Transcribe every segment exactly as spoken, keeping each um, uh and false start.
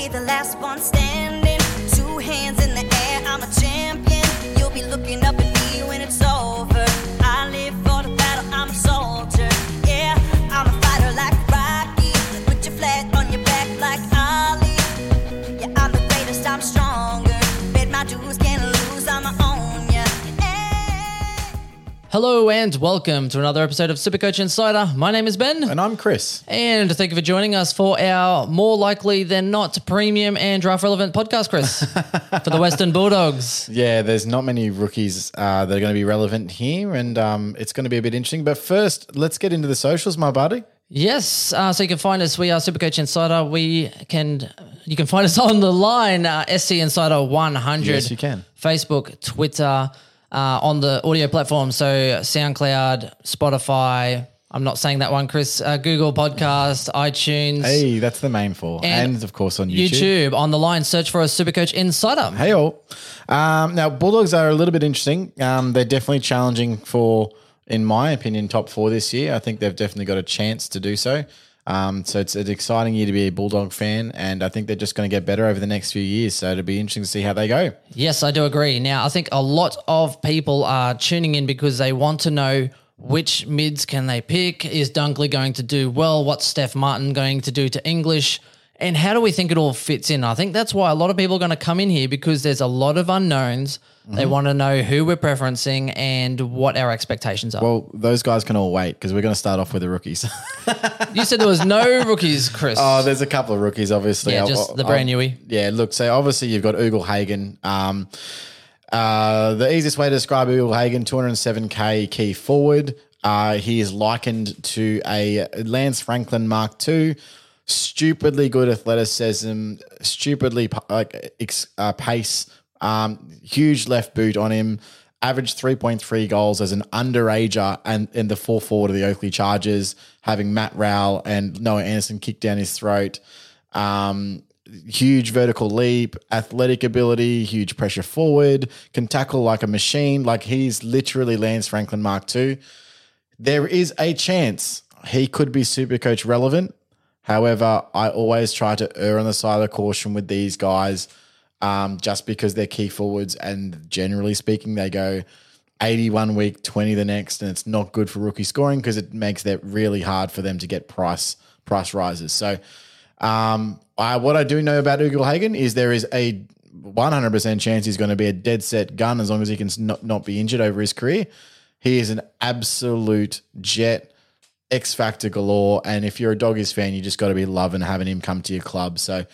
be the last one standing. Two hands in the air, I'm a champion. You'll be looking up at me when it's over. I live for the battle, I'm a soldier. Yeah, I'm a fighter like Rocky. Put your flag on your back like Ollie. Yeah, I'm the greatest, I'm stronger. Bet my dues, can't lose, I'm my own, yeah. Hey. Hello and welcome to another episode of Super Coach Insider. My name is Ben. And I'm Chris. And thank you for joining us for our more likely than not premium and draft relevant podcast, Chris, for the Western Bulldogs. Yeah, there's not many rookies uh, that are going to be relevant here, and um, it's going to be a bit interesting. But first, let's get into the socials, my buddy. Yes, uh, so you can find us. We are Super Coach Insider. We can, you can find us on the line, uh, S C Insider one hundred. Yes, you can. Facebook, Twitter. Uh, on the audio platform, so SoundCloud, Spotify, I'm not saying that one, Chris, uh, Google Podcasts, iTunes. Hey, that's the main four. And, and of course, on YouTube. YouTube, on the line, search for a Supercoach Insider. Hey, all. Um, now, Bulldogs are a little bit interesting. Um, they're definitely challenging for, in my opinion, top four this year. I think they've definitely got a chance to do so. Um, so it's an exciting year to be a Bulldog fan, and I think they're just going to get better over the next few years. So it'll be interesting to see how they go. Yes, I do agree. Now, I think a lot of people are tuning in because they want to know which mids can they pick. Is Dunkley going to do well? What's Stef Martin going to do to English? And how do we think it all fits in? I think that's why a lot of people are going to come in here because there's a lot of unknowns. Mm-hmm. They want to know who we're preferencing and what our expectations are. Well, those guys can all wait because we're going to start off with the rookies. You said there was no rookies, Chris. Oh, there's a couple of rookies, obviously. Yeah, just I'll, the I'll, brand newie. Yeah, look, so obviously you've got Ugle-Hagan. Um, uh, the easiest way to describe Ugle-Hagan, two oh seven K key forward. Uh, he is likened to a Lance Franklin Mark two. Stupidly good athleticism, stupidly like uh, pace, um, huge left boot on him, averaged three point three goals as an underager and in the four forward of the Oakley Chargers, having Matt Rowell and Noah Anderson kick down his throat. Um, huge vertical leap, athletic ability, huge pressure forward, can tackle like a machine. Like he's literally Lance Franklin Mark two. There is a chance he could be Supercoach relevant. However, I always try to err on the side of caution with these guys um, just because they're key forwards and generally speaking they go eighty one week, twenty the next, and it's not good for rookie scoring because it makes it really hard for them to get price price rises. So um, I, what I do know about Ugle-Hagan is there is a one hundred percent chance he's going to be a dead set gun as long as he can not, not be injured over his career. He is an absolute jet. X-Factor galore, and if you're a Doggies fan, you just got to be loving having him come to your club. So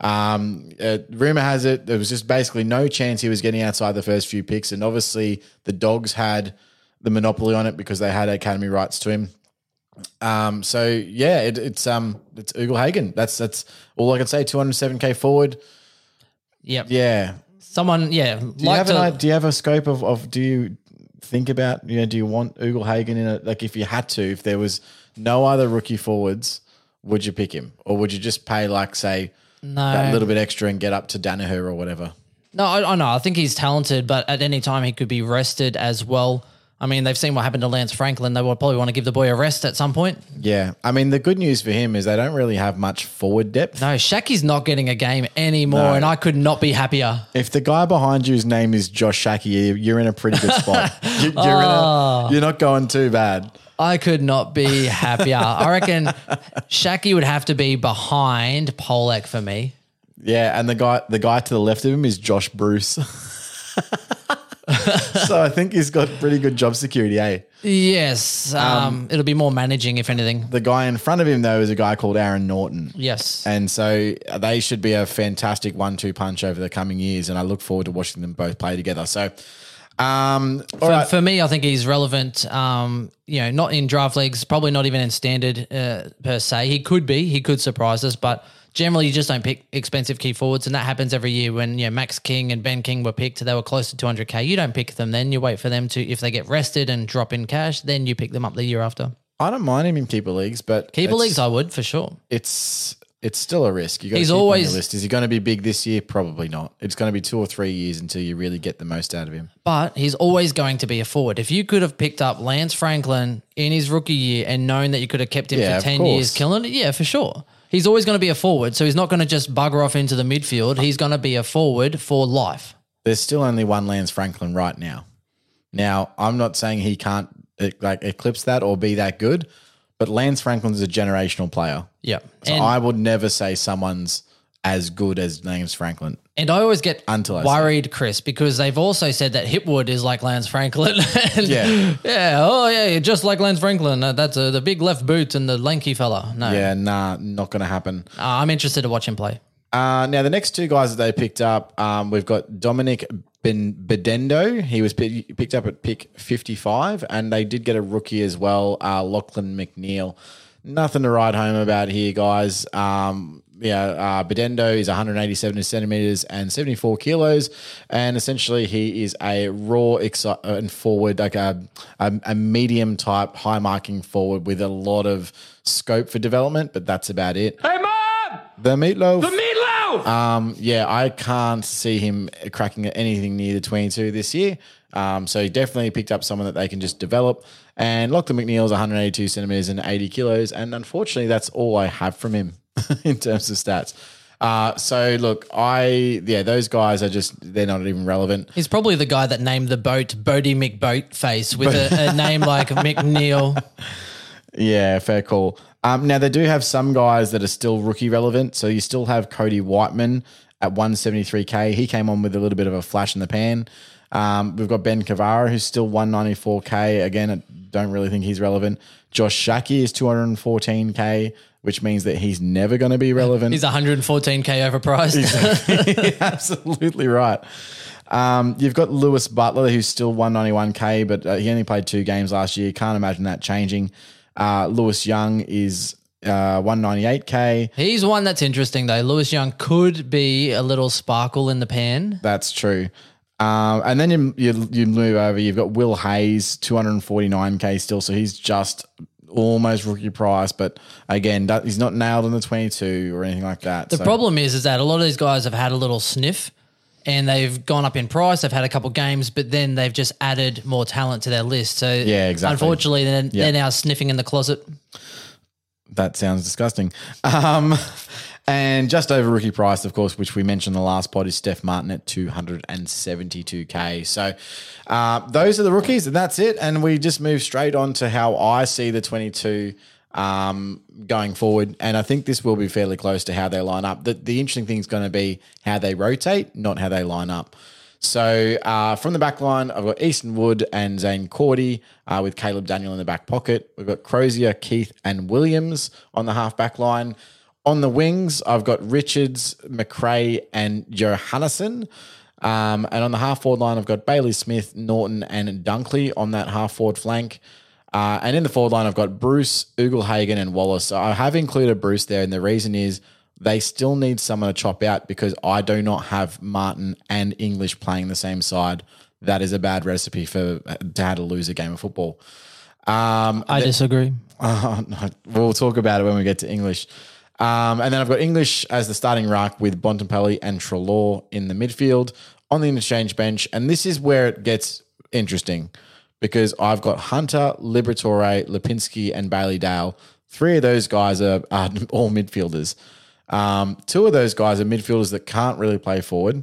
um, uh, rumour has it there was just basically no chance he was getting outside the first few picks, and obviously the Dogs had the monopoly on it because they had academy rights to him. Um, so, yeah, it, it's um, it's Ugle-Hagan. That's, that's all I can say, two oh seven K forward. Yep. Yeah. Someone, yeah. Do you, have, to- an, do you have a scope of, of do you – think about, you know, do you want Ugle-Hagan in it? Like if you had to, if there was no other rookie forwards, would you pick him? Or would you just pay like, say, no. that little bit extra and get up to Danaher or whatever? No, I know. I, I think he's talented, but at any time he could be rested as well. I mean, they've seen what happened to Lance Franklin. They would probably want to give the boy a rest at some point. Yeah. I mean, the good news for him is they don't really have much forward depth. No, Shacky's not getting a game anymore, no. and I could not be happier. If the guy behind you's name is Josh Shacky, you're in a pretty good spot. you're, oh. you're, in a, you're not going too bad. I could not be happier. I reckon Shacky would have to be behind Polek for me. Yeah, and the guy, the guy to the left of him is Josh Bruce. So I think he's got pretty good job security, eh? Yes. Um, um, it'll be more managing, if anything. The guy in front of him, though, is a guy called Aaron Norton. Yes. And so they should be a fantastic one two punch over the coming years, and I look forward to watching them both play together. So um, all for, right. for me, I think he's relevant, um, you know, not in draft leagues, probably not even in standard uh, per se. He could be. He could surprise us, but – generally, you just don't pick expensive key forwards, and that happens every year when you know, Max King and Ben King were picked. They were close to two hundred K. You don't pick them then. You wait for them to, if they get rested and drop in cash, then you pick them up the year after. I don't mind him in keeper leagues, but... Keeper leagues, I would, for sure. It's it's still a risk. You got He's to keep always, on your list. Is he going to be big this year? Probably not. It's going to be two or three years until you really get the most out of him. But he's always going to be a forward. If you could have picked up Lance Franklin in his rookie year and known that you could have kept him yeah, for ten years, killing it, yeah, for sure. He's always going to be a forward, so he's not going to just bugger off into the midfield. He's going to be a forward for life. There's still only one Lance Franklin right now. Now, I'm not saying he can't like eclipse that or be that good, but Lance Franklin's a generational player. Yeah. So and I would never say someone's as good as Lance Franklin. And I always get Until worried, Chris, because they've also said that Hipwood is like Lance Franklin. yeah. Yeah. Oh, yeah, just like Lance Franklin. Uh, that's uh, the big left boot and the lanky fella. No. Yeah, nah, not going to happen. Uh, I'm interested to watch him play. Uh, now, the next two guys that they picked up, um, we've got Dominic Bedendo. He was p- picked up at pick fifty-five, and they did get a rookie as well, uh, Lachlan McNeil. Nothing to write home about here, guys. Um, yeah, uh, Bedendo is one hundred eighty-seven centimetres and seventy-four kilos, and essentially he is a raw exi- and forward, like a, a, a medium-type, high-marking forward with a lot of scope for development, but that's about it. Hey, Mom! The meatloaf. The meatloaf! Um, yeah, I can't see him cracking anything near the twenty-two this year, um, so he definitely picked up someone that they can just develop. And Lachlan McNeil is one hundred eighty-two centimetres and eighty kilos, and unfortunately that's all I have from him in terms of stats. Uh, so, look, I – yeah, those guys are just – they're not even relevant. He's probably the guy that named the boat Bodie McBoatface with a, a name like McNeil. Yeah, fair call. Um, now, they do have some guys that are still rookie relevant. So you still have Cody Whiteman at one hundred seventy-three K. He came on with a little bit of a flash in the pan. Um, we've got Ben Cavara, who's still one hundred ninety-four K. Again, I don't really think he's relevant. Josh Shacky is two hundred fourteen K, which means that he's never going to be relevant. He's one hundred fourteen K overpriced. Exactly. Absolutely right. Um, you've got Lewis Butler, who's still one hundred ninety-one K, but uh, he only played two games last year. Can't imagine that changing. Uh, Lewis Young is uh, one hundred ninety-eight K. He's one that's interesting, though. Lewis Young could be a little sparkle in the pan. That's true. Um, and then you, you you move over, you've got Will Hayes, two hundred forty-nine K still, so he's just almost rookie price, but again, that, he's not nailed on the twenty-two or anything like that. The so. problem is is that a lot of these guys have had a little sniff and they've gone up in price, they've had a couple games, but then they've just added more talent to their list. So yeah, exactly. Unfortunately, they're, yep. they're now sniffing in the closet. That sounds disgusting. Um And just over rookie price, of course, which we mentioned in the last pod, is Stef Martin at two hundred seventy-two K. So uh, those are the rookies, and that's it. And we just move straight on to how I see the twenty-two um, going forward. And I think this will be fairly close to how they line up. The, the interesting thing is going to be how they rotate, not how they line up. So uh, from the back line, I've got Easton Wood and Zane Cordy uh, with Caleb Daniel in the back pocket. We've got Crozier, Keith, and Williams on the half-back line. On the wings, I've got Richards, Macrae, and Johannesson. Um, and on the half-forward line, I've got Bailey Smith, Norton, and Dunkley on that half-forward flank. Uh, and in the forward line, I've got Bruce, Ugle-Hagan, and Wallis. So I have included Bruce there, and the reason is they still need someone to chop out because I do not have Martin and English playing the same side. That is a bad recipe for to how to lose a game of football. Um, I then, disagree. Uh, no, we'll talk about it when we get to English. Um, and then I've got English as the starting ruck with Bontempelli and Treloar in the midfield on the interchange bench. And this is where it gets interesting because I've got Hunter, Liberatore, Lipinski, and Bailey Dale. Three of those guys are, are all midfielders. Um, two of those guys are midfielders that can't really play forward,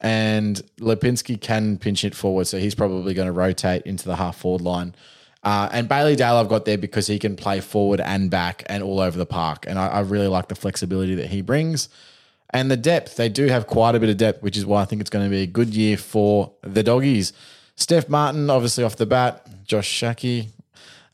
and Lipinski can pinch it forward, so he's probably going to rotate into the half-forward line. Uh, and Bailey Dale I've got there because he can play forward and back and all over the park. And I, I really like the flexibility that he brings. And the depth, they do have quite a bit of depth, which is why I think it's going to be a good year for the doggies. Stef Martin, obviously off the bat, Josh Shacky,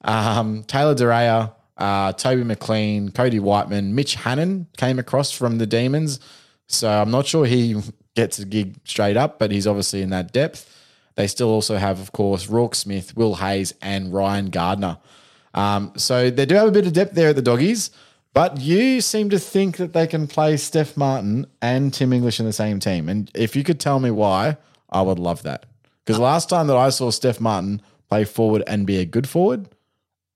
um, Taylor Derea, uh, Toby McLean, Cody Whiteman, Mitch Hannon came across from the Demons. So I'm not sure he gets a gig straight up, but he's obviously in that depth. They still also have, of course, Rourke Smith, Will Hayes, and Ryan Gardner. Um, so they do have a bit of depth there at the doggies, but you seem to think that they can play Stef Martin and Tim English in the same team. And if you could tell me why, I would love that. Because last time that I saw Stef Martin play forward and be a good forward,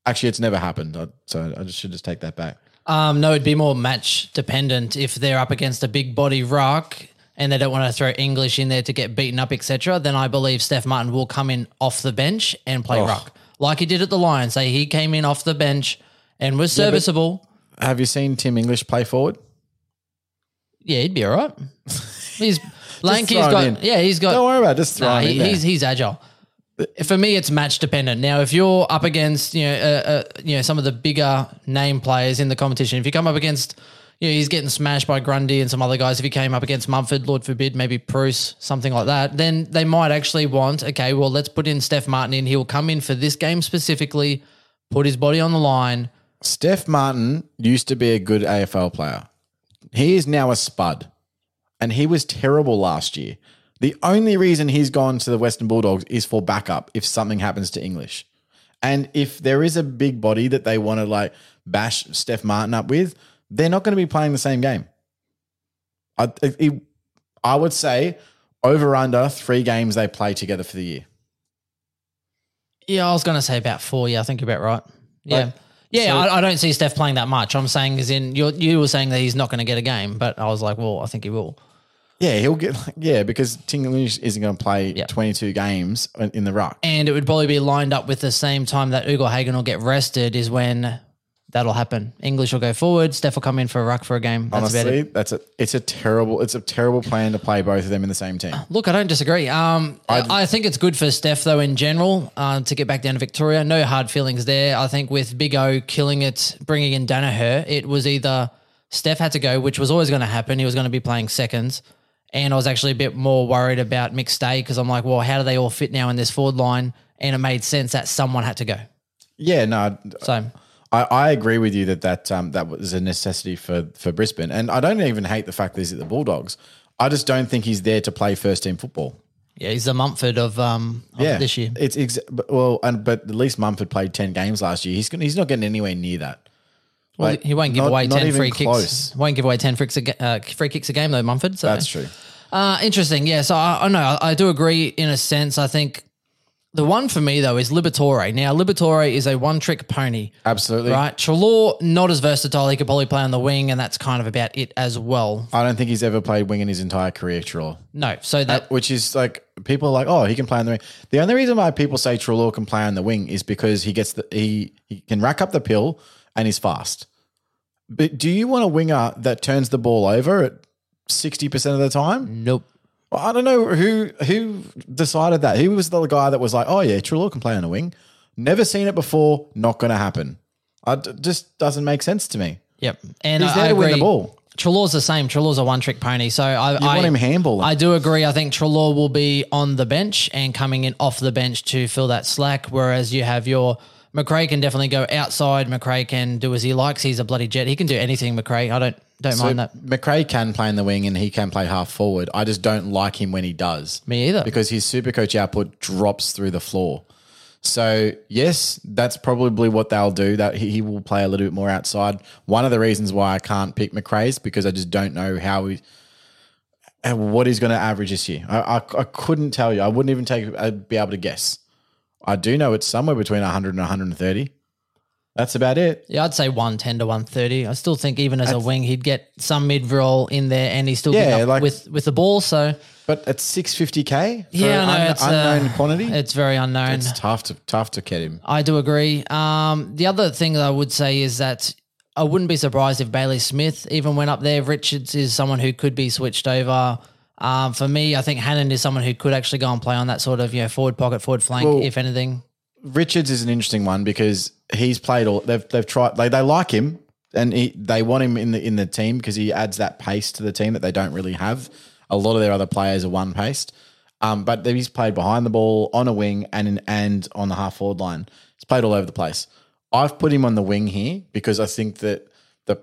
actually it's never happened. I, so I just should just take that back. Um, no, it'd be more match dependent if they're up against a big body ruck and they don't want to throw English in there to get beaten up, et cetera, then I believe Stef Martin will come in off the bench and play oh. ruck. Like he did at the Lions. Say he came in off the bench and was serviceable. Yeah, Have you seen Tim English play forward? Yeah, he'd be all right. He's Lanky's got in. Yeah, he's got. Don't worry about it, just throw nah, him he, in he's there. He's agile. For me, it's match dependent. Now, if you're up against you know uh, uh, you know some of the bigger name players in the competition, if you come up against you know he's getting smashed by Grundy and some other guys. If he came up against Mumford, Lord forbid, maybe Bruce, something like that, then they might actually want okay. Well, let's put in Stef Martin in. He'll come in for this game specifically, put his body on the line. Stef Martin used to be a good A F L player. He is now a spud, and he was terrible last year. The only reason he's gone to the Western Bulldogs is for backup if something happens to English. And if there is a big body that they want to like bash Stef Martin up with, they're not going to be playing the same game. I, it, I would say over under three games they play together for the year. Yeah, I was going to say about four. Yeah, I think you're about right. Yeah. Like, Yeah, so, I, I don't see Stef playing that much. I'm saying as in you you were saying that he's not going to get a game, but I was like, well, I think he will. Yeah, he'll get – yeah, because Tim English isn't going to play yeah. twenty-two games in the ruck. And it would probably be lined up with the same time that Ugle-Hagan will get rested is when that'll happen. English will go forward. Stef will come in for a ruck for a game. That's Honestly, about it. that's a, it's, a terrible, it's a terrible plan to play both of them in the same team. Look, I don't disagree. Um, I, I think it's good for Stef, though, in general, uh, to get back down to Victoria. No hard feelings there. I think with Big O killing it, bringing in Danaher, it was either Stef had to go, which was always going to happen. He was going to be playing seconds. And I was actually a bit more worried about Mick Day because I'm like, well, how do they all fit now in this forward line? And it made sense that someone had to go. Yeah, no. So – I, I agree with you that that, um, that was a necessity for, for Brisbane. And I don't even hate the fact that he's at the Bulldogs. I just don't think he's there to play first-team football. Yeah, he's the Mumford of, um, of yeah, this year. It's ex- well, and, but at least Mumford played ten games last year. He's gonna, he's not getting anywhere near that. Well, like, he won't give not, away ten free close. kicks. Won't give away ten free kicks a, uh, free kicks a game though, Mumford. So. That's true. Uh, interesting, yeah. So I, I know I, I do agree in a sense. I think the one for me, though, is Liberatore. Now, Liberatore is a one-trick pony. Absolutely. Right? Treloar, not as versatile. He could probably play on the wing, and that's kind of about it as well. I don't think he's ever played wing in his entire career, Treloar. No. so that uh, Which is like people are like, oh, he can play on the wing. The only reason why people say Treloar can play on the wing is because he gets the he, he can rack up the pill and he's fast. But do you want a winger that turns the ball over at sixty percent of the time? Nope. I don't know who who decided that. Who was the guy that was like, oh, yeah, Treloar can play on the wing. Never seen it before. Not going to happen. It just doesn't make sense to me. Yep. And He's I, there I to agree. win the ball. Treloar's the same. Treloar's a one-trick pony. So I you I, want him handball. I do agree. I think Treloar will be on the bench and coming in off the bench to fill that slack, whereas you have your – Macrae can definitely go outside. Macrae can do as he likes. He's a bloody jet. He can do anything, Macrae. I don't don't so mind that. Macrae can play in the wing and he can play half forward. I just don't like him when he does. Me either. Because his super coach output drops through the floor. So, yes, that's probably what they'll do, that he, he will play a little bit more outside. One of the reasons why I can't pick Macrae is because I just don't know how he, what he's going to average this year. I, I, I couldn't tell you. I wouldn't even take. I'd be able to guess. I do know it's somewhere between one hundred and one hundred thirty. That's about it. Yeah, I'd say one ten to one thirty. I still think even as That's, a wing, he'd get some mid-roll in there and he's still yeah, getting up like, with, with the ball. So, But at six fifty K for yeah, an no, un, it's unknown a, quantity? It's very unknown. It's tough to tough to get him. I do agree. Um, the other thing that I would say is that I wouldn't be surprised if Bailey Smith even went up there. Richards is someone who could be switched over. Um, for me, I think Hannon is someone who could actually go and play on that sort of, you know, forward pocket, forward flank, well, if anything. Richards is an interesting one because he's played all they've they've tried they, they like him and he, they want him in the in the team because he adds that pace to the team that they don't really have. A lot of their other players are one paced, um, but he's played behind the ball, on a wing, and in, and on the half forward line. He's played all over the place. I've put him on the wing here because I think that the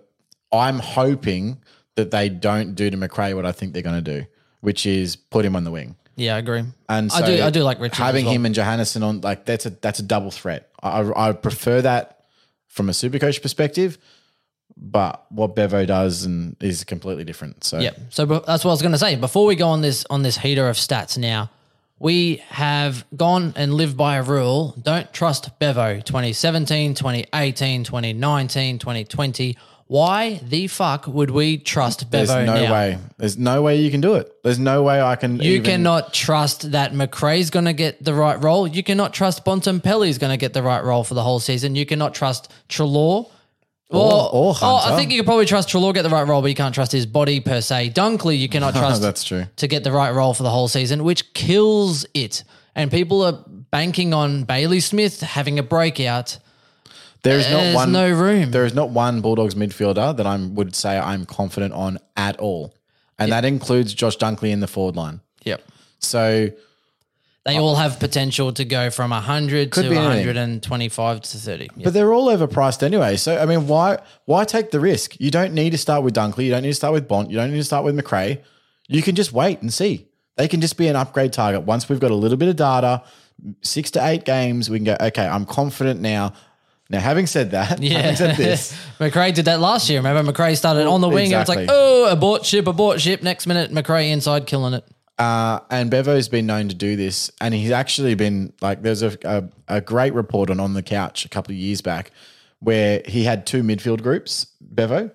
I'm hoping that they don't do to Macrae what I think they're going to do, which is put him on the wing. Yeah, I agree. And so I do, I do like Richards having well. him and Johannesson on, like that's a that's a double threat. I, I prefer that from a super coach perspective, but what Bevo does and is completely different. So yeah, so that's what I was going to say. Before we go on this on this heater of stats, now we have gone and lived by a rule: don't trust Bevo. twenty seventeen, twenty eighteen, twenty nineteen, twenty twenty. Why the fuck would we trust Bevo now? There's no now? way. There's no way you can do it. There's no way I can You even... cannot trust that Macrae's going to get the right role. You cannot trust Bontempelli's going to get the right role for the whole season. You cannot trust Treloar. Or, or Hunter. Oh, I think you could probably trust Treloar get the right role, but you can't trust his body per se. Dunkley, you cannot trust That's true. to get the right role for the whole season, which kills it. And people are banking on Bailey Smith having a breakout. There is There's not one, no room. There is not one Bulldogs midfielder that I would say I'm confident on at all. And yep. that includes Josh Dunkley in the forward line. Yep. So they all have potential to go from one hundred to one hundred twenty-five to thirty. Yep. But they're all overpriced anyway. So, I mean, why why take the risk? You don't need to start with Dunkley. You don't need to start with Bont. You don't need to start with Macrae. You can just wait and see. They can just be an upgrade target. Once we've got a little bit of data, six to eight games, we can go, okay, I'm confident now. Now, having said that, yeah. having said this. Macrae did that last year. Remember, Macrae started on the wing exactly. and it's like, oh, abort ship, abort ship. Next minute, Macrae inside killing it. Uh, and Bevo's been known to do this, and he's actually been like there's a, a, a great report on On the Couch a couple of years back where he had two midfield groups, Bevo.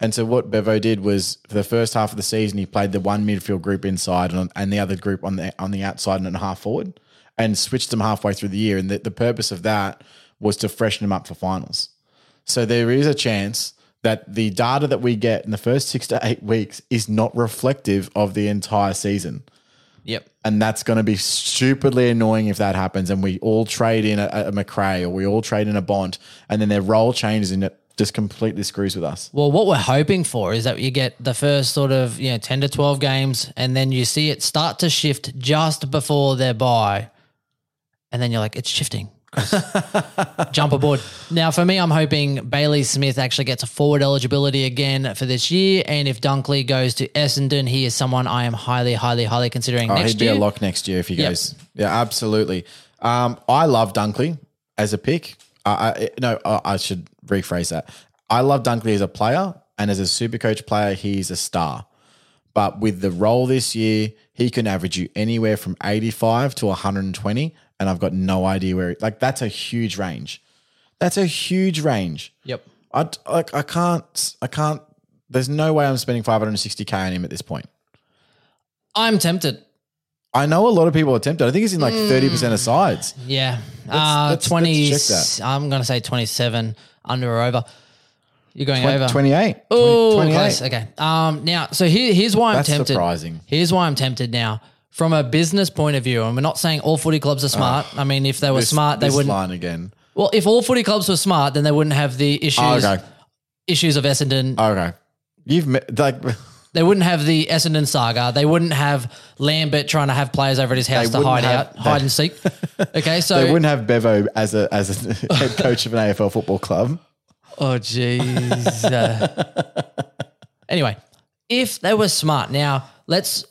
And so what Bevo did was for the first half of the season he played the one midfield group inside and, and the other group on the on the outside and a half forward and switched them halfway through the year. And the, the purpose of that was to freshen them up for finals. So there is a chance that the data that we get in the first six to eight weeks is not reflective of the entire season. Yep. And that's going to be stupidly annoying if that happens and we all trade in a, a Macrae or we all trade in a Bont and then their role changes and it just completely screws with us. Well, what we're hoping for is that you get the first sort of, you know, ten to twelve games and then you see it start to shift just before their bye and then you're like, it's shifting. Jump aboard. Now, for me, I'm hoping Bailey Smith actually gets a forward eligibility again for this year. And if Dunkley goes to Essendon, he is someone I am highly, highly, highly considering oh, next he'd year. He'd be a lock next year if he yep. goes. Yeah, absolutely. Um, I love Dunkley as a pick. Uh, I, no, I, I should rephrase that. I love Dunkley as a player and as a super coach player, he's a star. But with the role this year, he can average you anywhere from eighty-five to one hundred twenty. And I've got no idea where – like that's a huge range. That's a huge range. Yep. I, like, I can't – I can't – there's no way I'm spending five hundred sixty K on him at this point. I'm tempted. I know a lot of people are tempted. I think he's in like mm. thirty percent of sides. Yeah. Let's, uh, let's, twenty, let's check that. I'm going to say twenty-seven under or over. You're going twenty, over. twenty-eight. Oh, close. Okay. Um, now, so here, here's why I'm that's tempted. That's surprising. Here's why I'm tempted now. From a business point of view, and we're not saying all footy clubs are smart. Oh, I mean, if they were this, smart, they this wouldn't. Line again. Well, if all footy clubs were smart, then they wouldn't have the issues. Oh, okay. Issues of Essendon. Oh, okay, you've met, like. They wouldn't have the Essendon saga. They wouldn't have Lambert trying to have players over at his house they to hide have, out, they, hide and seek. Okay, so they wouldn't have Bevo as a as a head coach of an A F L football club. Oh, jeez. uh, anyway, if they were smart, now let's.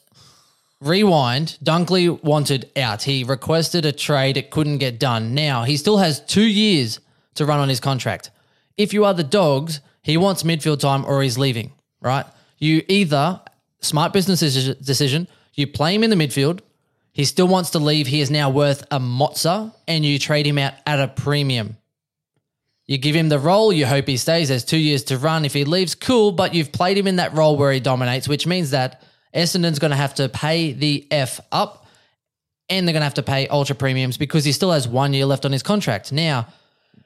Rewind, Dunkley wanted out. He requested a trade. It couldn't get done. Now, he still has two years to run on his contract. If you are the Dogs, he wants midfield time or he's leaving, right? You either, smart business decision, you play him in the midfield, he still wants to leave, he is now worth a mozza, and you trade him out at a premium. You give him the role, you hope he stays, there's two years to run. If he leaves, cool, but you've played him in that role where he dominates, which means that Essendon's going to have to pay the F up and they're going to have to pay ultra premiums because he still has one year left on his contract. Now,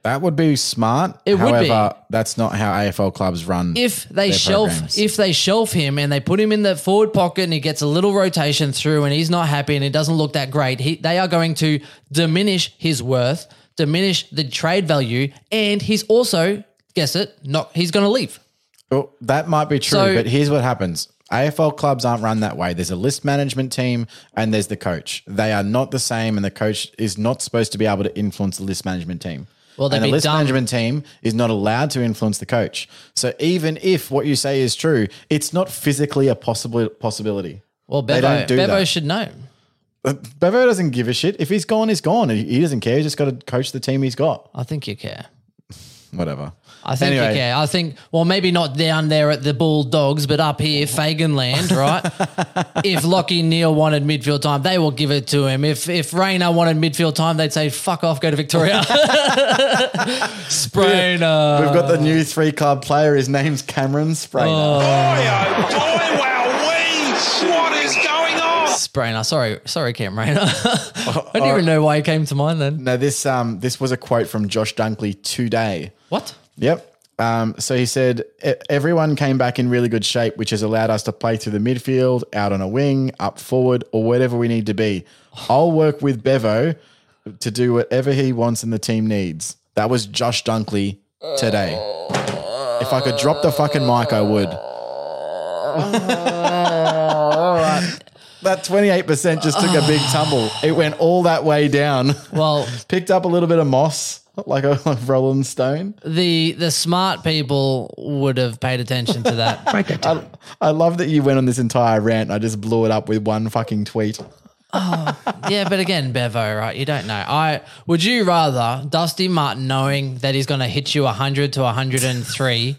that would be smart. It However, would be. That's not how A F L clubs run. If they shelf programs. if they shelf him and they put him in the forward pocket and he gets a little rotation through and he's not happy and it doesn't look that great, he, they are going to diminish his worth, diminish the trade value, and he's also, guess it, not he's going to leave. Well, that might be true, so, but here's what happens. A F L clubs aren't run that way. There's a list management team and there's the coach. They are not the same and the coach is not supposed to be able to influence the list management team. Well, and the list dumb. management team is not allowed to influence the coach. So even if what you say is true, it's not physically a possible possibility. Well, Bevo, they don't do Bevo that. should know. Bevo doesn't give a shit. If he's gone, he's gone. He doesn't care. He's just got to coach the team he's got. I think you care. Whatever. I think anyway. you care. I think, well, maybe not down there at the Bulldogs, but up here, Faganland, right? If Lachie Neale wanted midfield time, they will give it to him. If if Rayner wanted midfield time, they'd say, fuck off, go to Victoria. Sprainer. We've got the new three-club player. His name's Cameron Sprainer. Oh, boy, oh, boy, Brainer, sorry, sorry, Cam Rayner. I don't even know why he came to mind then. No, this um, this was a quote from Josh Dunkley today. What? Yep. Um, so he said, everyone came back in really good shape, which has allowed us to play through the midfield, out on a wing, up forward, or whatever we need to be. I'll work with Bevo to do whatever he wants and the team needs. That was Josh Dunkley today. If I could drop the fucking mic, I would. All right. That twenty-eight percent just took a big tumble. It went all that way down. Well, picked up a little bit of moss, like a like rolling stone. The the smart people would have paid attention to that. Break that down. I, I love that you went on this entire rant and I just blew it up with one fucking tweet. Oh, yeah, but again, Bevo, right? You don't know. I would you rather Dusty Martin knowing that he's going to hit you one hundred to one hundred three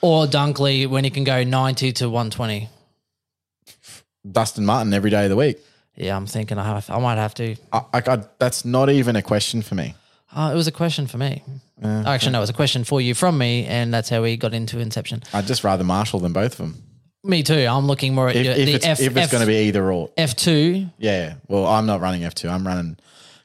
or Dunkley when he can go ninety to one twenty? Dustin Martin every day of the week. Yeah, I'm thinking I have, I might have to. I, I, I, that's not even a question for me. Uh, it was a question for me. Uh, Actually, no, it was a question for you from me, and that's how we got into Inception. I'd just rather Marshall than both of them. Me too. I'm looking more at if, your, if the it's, F. If it's going to be either or. F two. Yeah. Well, I'm not running F two. I'm running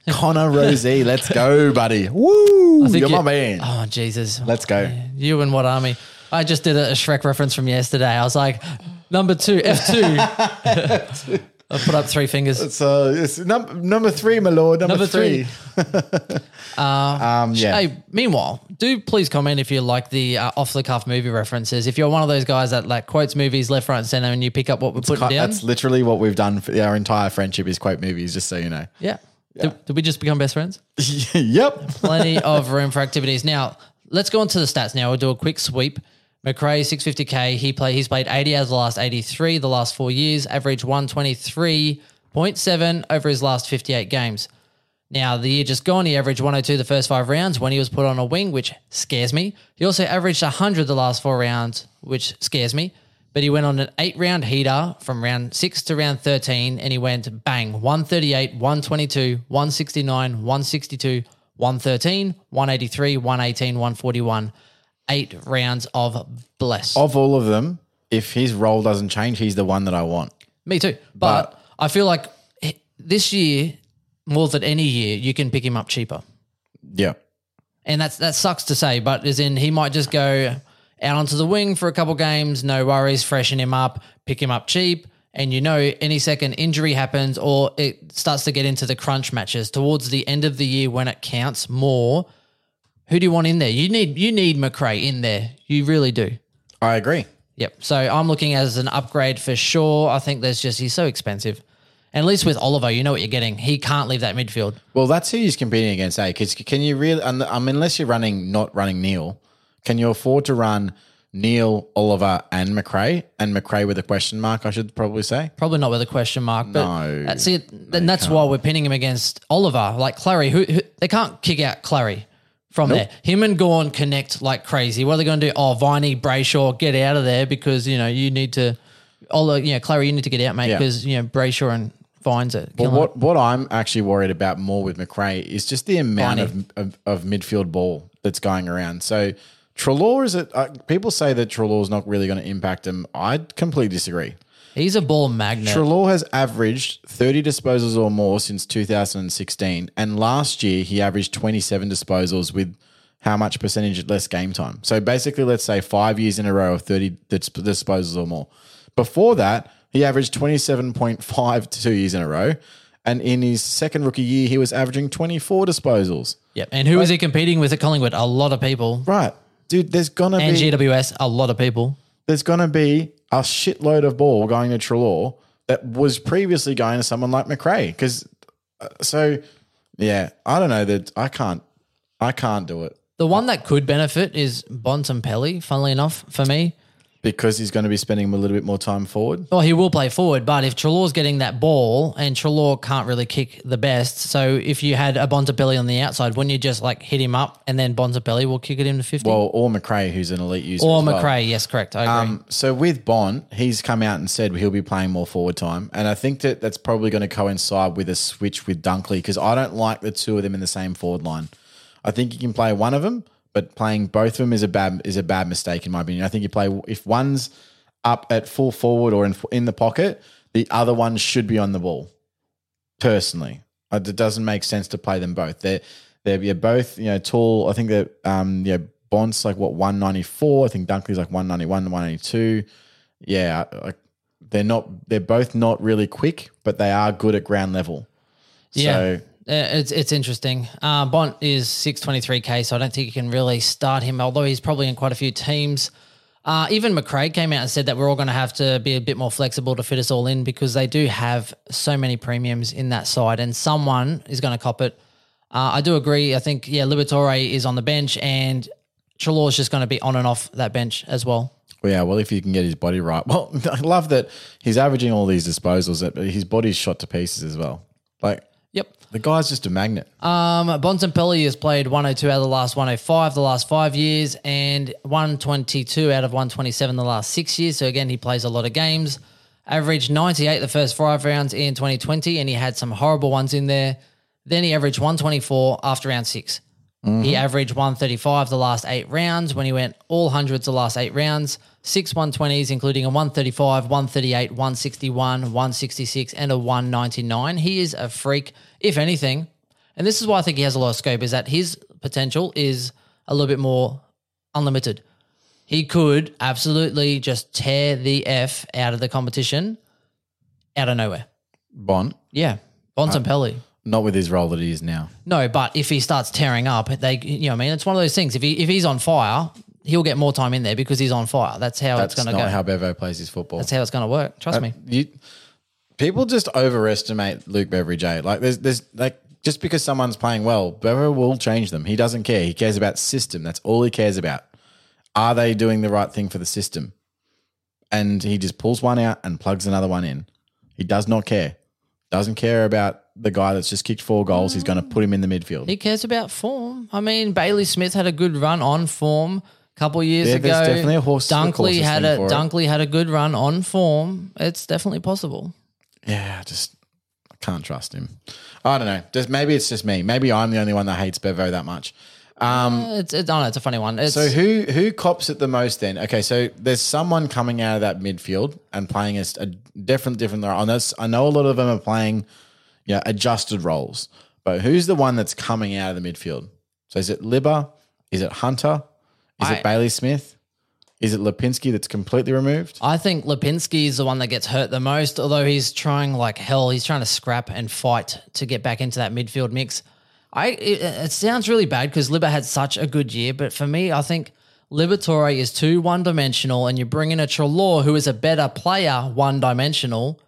Connor Rosie. Let's go, buddy. Woo. You're my man. Oh, Jesus. Let's go. You and what army? I just did a Shrek reference from yesterday. I was like, number two, F two. I put up three fingers. So it's num- number three, my lord. Number, number three. three. uh, um, yeah. Hey, meanwhile, do please comment if you like the uh, off-the-cuff movie references. If you're one of those guys that like quotes movies left, right, and center, and you pick up what we're it's putting ca- down, that's literally what we've done for our entire friendship is quote movies. Just so you know. Yeah. yeah. Did, did we just become best friends? Yep. Plenty of room for activities. Now let's go on to the stats. Now we'll do a quick sweep. Macrae, six hundred fifty K, he play, he's played eighty out of the last eighty-three, the last four years, average one twenty-three point seven over his last fifty-eight games. Now, the year just gone, he averaged one oh two the first five rounds when he was put on a wing, which scares me. He also averaged one hundred the last four rounds, which scares me. But he went on an eight-round heater from round six to round thirteen, and he went bang, one thirty-eight, one twenty-two, one sixty-nine, one sixty-two, one thirteen, one eighty-three, one eighteen, one forty-one. Eight rounds of bless. Of all of them, if his role doesn't change, he's the one that I want. Me too. But, but I feel like this year, more than any year, you can pick him up cheaper. Yeah. And that's that sucks to say, but as in he might just go out onto the wing for a couple games, no worries, freshen him up, pick him up cheap, and you know any second injury happens or it starts to get into the crunch matches towards the end of the year when it counts more. Who do you want in there? You need you need Macrae in there. You really do. I agree. Yep. So I'm looking as an upgrade for sure. I think there's just he's so expensive. And at least with Oliver, you know what you're getting. He can't leave that midfield. Well, that's who he's competing against, eh? Because can you really? I mean, unless you're running not running Neil, can you afford to run Neil, Oliver, and Macrae, and Macrae with a question mark? I should probably say probably not with a question mark. But no, that's it. No, and that's why we're pinning him against Oliver, like Clarry. Who, who they can't kick out Clarry. From nope. there, him and Gorn connect like crazy. What are they going to do? Oh, Viney, Brayshaw, get out of there because, you know, you need to – oh, you know, Clarry, you need to get out, mate, because, yeah. you know, Brayshaw and Vines are killing well, what, what I'm actually worried about more with Macrae is just the amount of, of, of midfield ball that's going around. So Treloar is – uh, people say that Treloar is not really going to impact him. I completely disagree. He's a ball magnet. Treloar has averaged thirty disposals or more since two thousand sixteen, and last year he averaged twenty-seven disposals with how much percentage less game time? So basically let's say five years in a row of thirty disposals or more. Before that, he averaged twenty-seven point five two years in a row, and in his second rookie year he was averaging twenty-four disposals. Yep, and who but, is he competing with at Collingwood? A lot of people. Right. Dude, there's going to be – and G W S, a lot of people. There's going to be a shitload of ball going to Treloar that was previously going to someone like Macrae. Because, uh, so yeah, I don't know that I can't, I can't do it. The one that could benefit is Bontempelli. Funnily enough, for me, because he's going to be spending a little bit more time forward. Well, he will play forward, but if Treloar's getting that ball and Treloar can't really kick the best, so if you had a Bontempelli on the outside, wouldn't you just like hit him up and then Bontempelli will kick it into fifty? Well, or Macrae, who's an elite user. Or Macrae, well. Yes, correct. I agree. Um, so with Bond, he's come out and said he'll be playing more forward time, and I think that that's probably going to coincide with a switch with Dunkley because I don't like the two of them in the same forward line. I think you can play one of them. But playing both of them is a bad is a bad mistake in my opinion. I think you play if one's up at full forward or in in the pocket, the other one should be on the ball. Personally, it doesn't make sense to play them both. They're they're you're both you know tall. I think that um you know Bont's like, what, one ninety-four? I think Dunkley's like one ninety-one, one ninety-two. Yeah, like they're not, they're both not really quick, but they are good at ground level. Yeah. So, It's it's interesting. Uh, Bont is six twenty-three K, so I don't think you can really start him, although he's probably in quite a few teams. Uh, even Macrae came out and said that we're all going to have to be a bit more flexible to fit us all in because they do have so many premiums in that side and someone is going to cop it. Uh, I do agree. I think, yeah, Liberatore is on the bench and Treloar is just going to be on and off that bench as well. Well, yeah, well, if you can get his body right. Well, I love that he's averaging all these disposals, but his body's shot to pieces as well. Like, yep. The guy's just a magnet. Um, Bontempelli has played one oh two out of the last one oh five the last five years and one twenty-two out of one twenty-seven the last six years. So, again, he plays a lot of games. Averaged ninety-eight the first five rounds in twenty twenty and he had some horrible ones in there. Then he averaged one twenty-four after round six. Mm-hmm. He averaged one thirty-five the last eight rounds when he went all hundreds the last eight rounds, six one twenties including a one thirty-five, one thirty-eight, one sixty-one, one sixty-six and a one ninety-nine. He is a freak, if anything. And this is why I think he has a lot of scope is that his potential is a little bit more unlimited. He could absolutely just tear the F out of the competition out of nowhere. Bont? Yeah, Bontempelli. Um, Not with his role that he is now. No, but if he starts tearing up, they, you know what I mean? It's one of those things. If he if he's on fire, he'll get more time in there because he's on fire. That's how That's it's going to go. That's not how Bevo plays his football. That's how it's going to work. Trust uh, me. You, people just overestimate Luke Beveridge. Like there's there's like just because someone's playing well, Bevo will change them. He doesn't care. He cares about system. That's all he cares about. Are they doing the right thing for the system? And he just pulls one out and plugs another one in. He does not care. Doesn't care about the guy that's just kicked four goals. He's going to put him in the midfield. He cares about form. I mean, Bailey Smith had a good run on form a couple of years yeah, ago. There's definitely a horse. Dunkley had a Dunkley it. had a good run on form. It's definitely possible. Yeah, just I can't trust him. I don't know. Just maybe it's just me. Maybe I'm the only one that hates Bevo that much. Um, uh, it's, it's, I don't know, it's a funny one. It's, so who who cops it the most then? Okay, so there's someone coming out of that midfield and playing a, a different different role. I know, I know a lot of them are playing, you know, adjusted roles, but who's the one that's coming out of the midfield? So is it Libba? Is it Hunter? Is I, it Bailey Smith? Is it Lipinski that's completely removed? I think Lipinski is the one that gets hurt the most, although he's trying like hell. He's trying to scrap and fight to get back into that midfield mix. I it, it sounds really bad because Libba had such a good year, but for me, I think Liberatore is too one-dimensional and you bring in a Treloar who is a better player one-dimensional.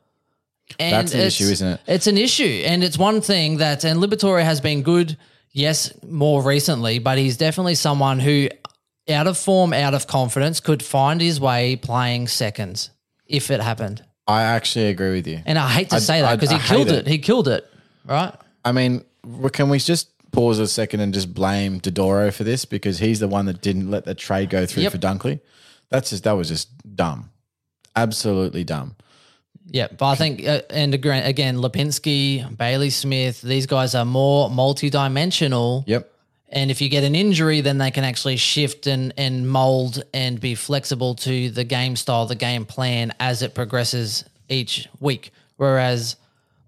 And that's an issue, isn't it? It's an issue, and it's one thing that – and Liberatore has been good, yes, more recently, but he's definitely someone who out of form, out of confidence could find his way playing seconds if it happened. I actually agree with you. And I hate to I, say that because he killed it. it. He killed it, right? I mean – can we just pause a second and just blame Dodoro for this because he's the one that didn't let the trade go through yep. for Dunkley? That's just that was just dumb, absolutely dumb. Yeah, but I think uh, and again, Lipinski, Bailey Smith, these guys are more multidimensional. Yep. And if you get an injury, then they can actually shift and and mold and be flexible to the game style, the game plan as it progresses each week. Whereas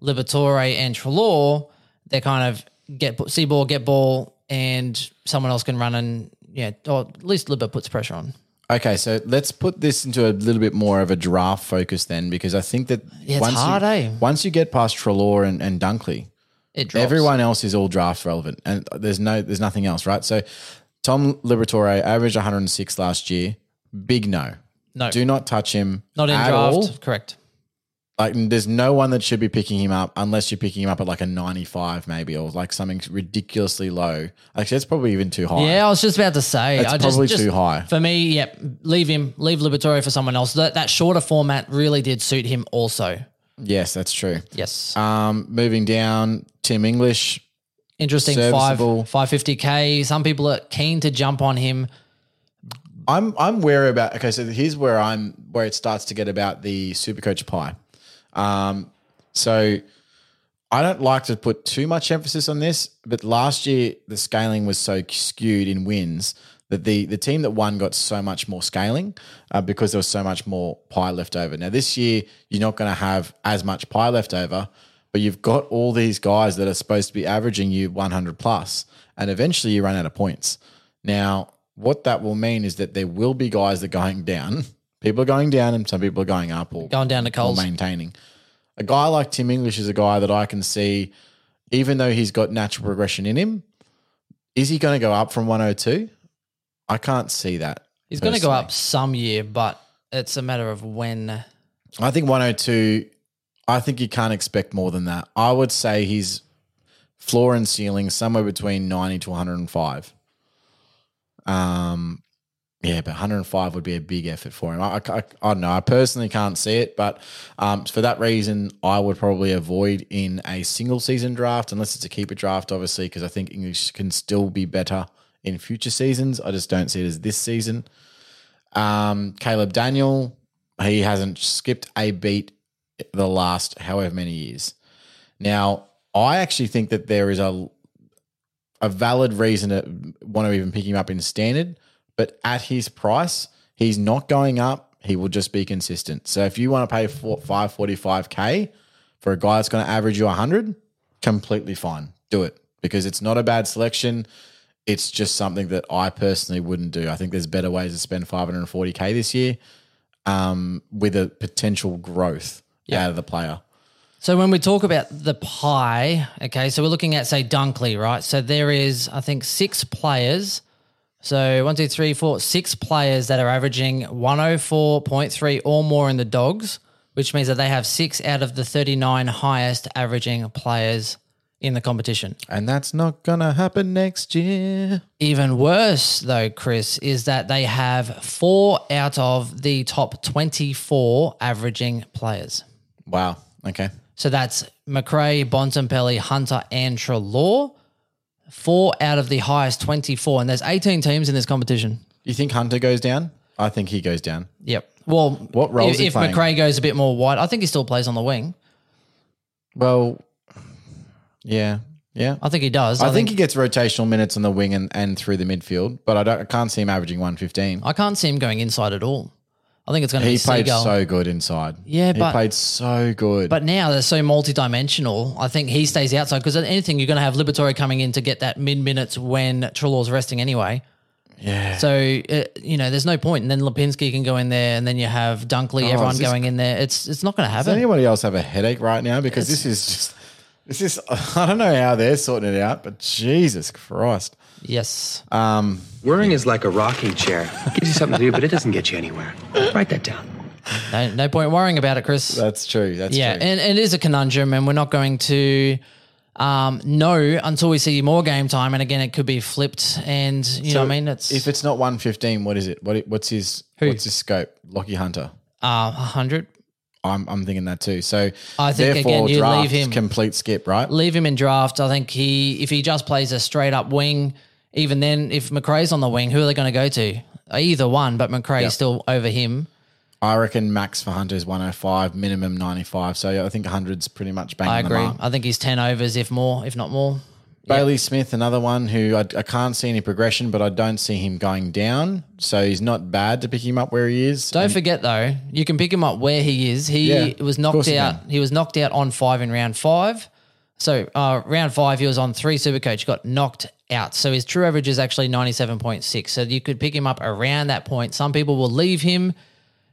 Liberatore and Treloar, they kind of get see ball, get ball, and someone else can run and, yeah, or at least Libba puts pressure on. Okay, so let's put this into a little bit more of a draft focus then because I think that yeah, once, it's hard, you, eh? once you get past Treloar and, and Dunkley, it drops. Everyone else is all draft relevant and there's no there's nothing else, right? So Tom Liberatore averaged one oh six last year. Big no. No. Do not touch him Not in at draft, all. Correct. Like there's no one that should be picking him up unless you're picking him up at like a ninety-five maybe or like something ridiculously low. Actually, that's probably even too high. Yeah, I was just about to say. It's probably just, too just, high. For me, yep, yeah, leave him. Leave Liberatore for someone else. That, that shorter format really did suit him also. Yes, that's true. Yes. Um, moving down, Tim English. Interesting, five, five fifty K. Some people are keen to jump on him. I'm I'm wary about – okay, so here's where I'm where it starts to get about the Supercoach pie. Um, so I don't like to put too much emphasis on this, but last year the scaling was so skewed in wins that the, the team that won got so much more scaling uh, because there was so much more pie left over. Now this year you're not going to have as much pie left over, but you've got all these guys that are supposed to be averaging you one hundred plus and eventually you run out of points. Now what that will mean is that there will be guys that are going down. People are going down and some people are going up or going down to Coles. Or maintaining. A guy like Tim English is a guy that I can see, even though he's got natural progression in him, is he going to go up from one oh two? I can't see that. He's personally. going to go up some year, but it's a matter of when. I think one oh two, I think you can't expect more than that. I would say he's floor and ceiling somewhere between ninety to one oh five. Um, yeah, but one oh five would be a big effort for him. I, I, I don't know. I personally can't see it, but um, for that reason, I would probably avoid in a single season draft, unless it's a keeper draft, obviously, because I think English can still be better in future seasons. I just don't see it as this season. Um, Caleb Daniel, he hasn't skipped a beat the last however many years. Now, I actually think that there is a a valid reason to want to even pick him up in standard, but at his price, he's not going up. He will just be consistent. So if you want to pay five forty-five K for a guy that's going to average you one hundred, completely fine. Do it, because it's not a bad selection. It's just something that I personally wouldn't do. I think there's better ways to spend five forty K this year um, with a potential growth yeah. out of the player. So when we talk about the pie, okay, so we're looking at, say, Dunkley, right? So there is, I think, six players. So one, two, three, four, six players that are averaging one oh four point three or more in the Dogs, which means that they have six out of the thirty-nine highest averaging players in the competition. And that's not going to happen next year. Even worse, though, Chris, is that they have four out of the top twenty-four averaging players. Wow, okay. So that's Macrae, Bontempelli, Hunter and Treloar, four out of the highest twenty-four. And there's eighteen teams in this competition. You think Hunter goes down? I think he goes down. Yep. Well, what role if, is he if playing? Macrae goes a bit more wide, I think he still plays on the wing. Well, yeah, yeah. I think he does. I, I think, think he gets rotational minutes on the wing and, and through the midfield, but I, don't, I can't see him averaging one fifteen. I can't see him going inside at all. I think it's going to he be He played Seagull. so good inside. Yeah, he but... He played so good. But now they're so multidimensional. I think he stays outside because if anything, you're going to have Liberatore coming in to get that mid-minutes when Treloar's resting anyway. Yeah. So, uh, you know, there's no point. And then Lipinski can go in there and then you have Dunkley, oh, everyone this, going in there. It's it's not going to happen. Does anybody else have a headache right now? Because it's, this is just... this is I don't know how they're sorting it out, but Jesus Christ. Yes. Um, Worrying is like a rocking chair. It gives you something to do, but it doesn't get you anywhere. Write that down. No, no point worrying about it, Chris. That's true. That's yeah, true. Yeah, and, and it is a conundrum, and we're not going to um, know until we see more game time. And again, it could be flipped. And you so know what I mean? It's, if it's not one fifteen, what is it? What What's his Who? What's his scope? Lockie Hunter. Uh, one hundred. I'm I'm thinking that too. So I think therefore again, you draft, leave him complete skip, right? Leave him in draft. I think he if he just plays a straight up wing. Even then, if McRae's on the wing, who are they going to go to? Either one, but McRae's yep. still over him. I reckon max for Hunter is one oh five, minimum ninety-five. So yeah, I think one hundred's pretty much bang on the mark. I agree. I think he's ten overs, if more, if not more. Bailey yep. Smith, another one who I, I can't see any progression, but I don't see him going down. So he's not bad to pick him up where he is. Don't and forget, though, you can pick him up where he is. He yeah, was knocked out. He was knocked out on five in round five. So uh, round five, he was on three Super Coach, got knocked out. Out. So his true average is actually ninety-seven point six. So you could pick him up around that point. Some people will leave him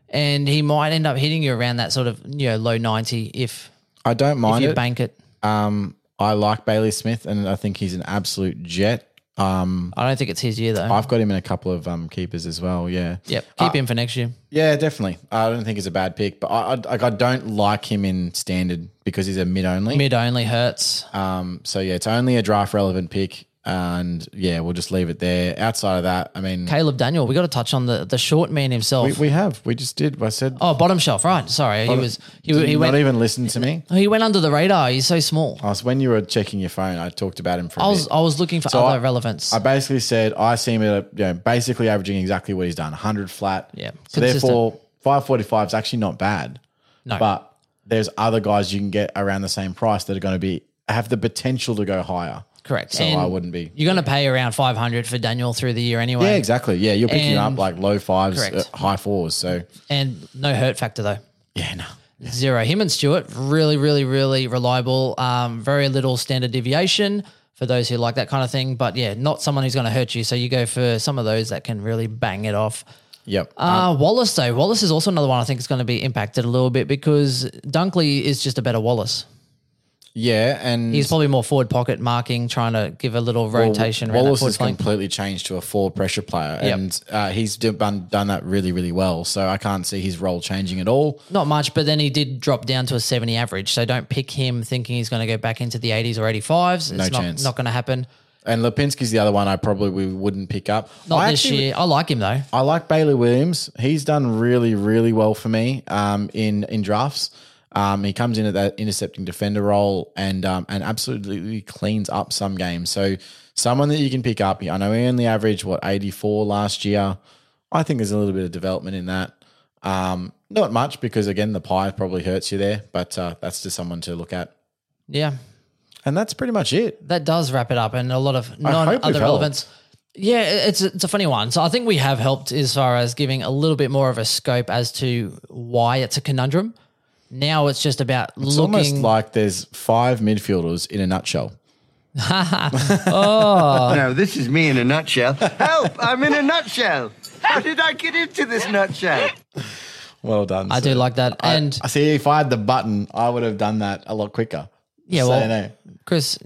and he might end up hitting you around that sort of, you know, low ninety if I don't mind if you it. bank it. Um, I like Bailey Smith and I think he's an absolute jet. Um, I don't think it's his year though. I've got him in a couple of um, keepers as well, yeah. Yep, keep uh, him for next year. Yeah, definitely. I don't think it's a bad pick, but I, I, I don't like him in standard because he's a mid-only. Mid-only hurts. Um, so, yeah, it's only a draft-relevant pick. And, yeah, we'll just leave it there. Outside of that, I mean – Caleb Daniel, we got to touch on the, the short man himself. We, we have. We just did. I said – Oh, bottom shelf, right. Sorry. Bottom, he was – he, he went, not even listen to me? He went under the radar. He's so small. Oh, so when you were checking your phone, I talked about him for a I was, bit. I was looking for so other I, relevance. I basically said I see him at, you know, basically averaging exactly what he's done, one hundred flat. Yeah. So consistent. Therefore, five forty-five is actually not bad. No. But there's other guys you can get around the same price that are going to be – have the potential to go higher. Correct. So and I wouldn't be. You're going to pay around five hundred for Daniel through the year anyway. Yeah, exactly. Yeah, you're picking and, up like low fives, uh, high fours. So and no hurt factor though. Yeah, no. Yeah. Zero. Him and Stewart, really, really, really reliable. Um, very little standard deviation. for those who like that kind of thing. But, yeah, not someone who's going to hurt you. So you go for some of those that can really bang it off. Yep. Uh, Wallis, though. Wallis is also another one I think is going to be impacted a little bit because Dunkley is just a better Wallis. Yeah, and he's probably more forward pocket marking, trying to give a little rotation. Well, Wallis has completely changed to a four pressure player, yep. and uh, he's done, done that really, really well. So I can't see his role changing at all. Not much, but then he did drop down to a seventy average. So don't pick him thinking he's going to go back into the eighties or eighty-fives. It's no not, chance. Not going to happen. And Lipinski's the other one I probably we wouldn't pick up. Not I this actually, year. I like him though. I like Bailey Williams. He's done really, really well for me um, in in drafts. Um, he comes in at that intercepting defender role and um, and absolutely cleans up some games. So someone that you can pick up. I know he only averaged, what, eighty-four last year. I think there's a little bit of development in that. Um, not much because, again, the pie probably hurts you there, but uh, that's just someone to look at. Yeah. And that's pretty much it. That does wrap it up and a lot of non-other relevance. Helped. Yeah, it's, it's a funny one. So I think we have helped as far as giving a little bit more of a scope as to why it's a conundrum. Now it's just about it's looking. It's almost like there's five midfielders in a nutshell. Oh. No, this is me in a nutshell. Help, I'm in a nutshell. How did I get into this nutshell? Well done. I sir. do like that. I, and I see if I had the button, I would have done that a lot quicker. Yeah, so, well, no. Chris,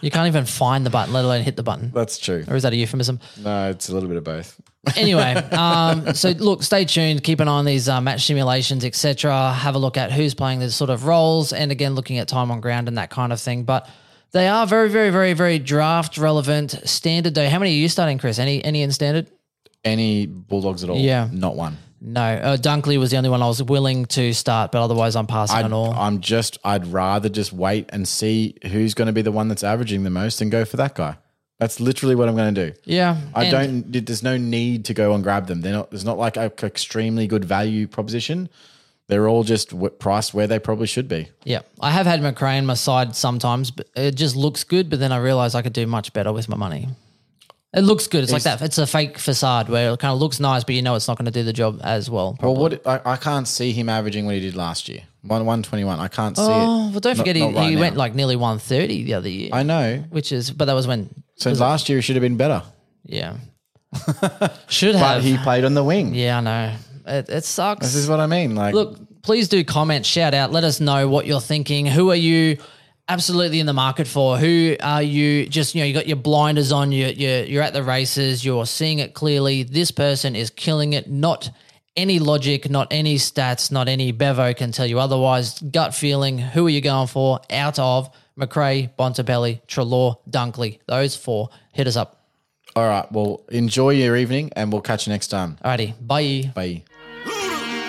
you can't even find the button, let alone hit the button. That's true. Or is that a euphemism? No, it's a little bit of both. Anyway, um, so look, stay tuned. Keep an eye on these uh, match simulations, et cetera. Have a look at who's playing these sort of roles and, again, looking at time on ground and that kind of thing. But they are very, very, very, very draft-relevant standard day. How many are you starting, Chris? Any any in standard? Any Bulldogs at all? Yeah. Not one. No, uh, Dunkley was the only one I was willing to start, but otherwise I'm passing I'd, on all. I'm just, I'd rather just wait and see who's going to be the one that's averaging the most and go for that guy. That's literally what I'm going to do. Yeah. I don't, there's no need to go and grab them. They're not, there's not like an extremely good value proposition. They're all just priced where they probably should be. Yeah. I have had Macrae on my side sometimes, but it just looks good, but then I realize I could do much better with my money. It looks good. It's, it's like that. It's a fake facade where it kind of looks nice, but you know it's not going to do the job as well. Probably. Well, what I, I can't see him averaging what he did last year, one twenty-one. I can't see oh, it. Oh, well, don't forget not, he, not right he went like nearly one thirty the other year. I know. Which is, but that was when. So was last it, year he should have been better. Yeah. Should have. But he played on the wing. Yeah, I know. It, it sucks. This is what I mean. Like, look, please do comment, shout out, let us know what you're thinking. Who are you absolutely in the market for? Who are you just, you know, you got your blinders on, you're, you're, you're at the races, you're seeing it clearly. This person is killing it. Not any logic, not any stats, not any Bevo can tell you otherwise. Gut feeling, who are you going for out of Macrae, Bontempelli, Treloar, Dunkley? Those four. Hit us up. All right. Well, enjoy your evening and we'll catch you next time. All righty. Bye. Bye.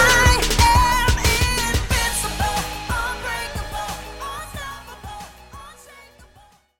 Bye.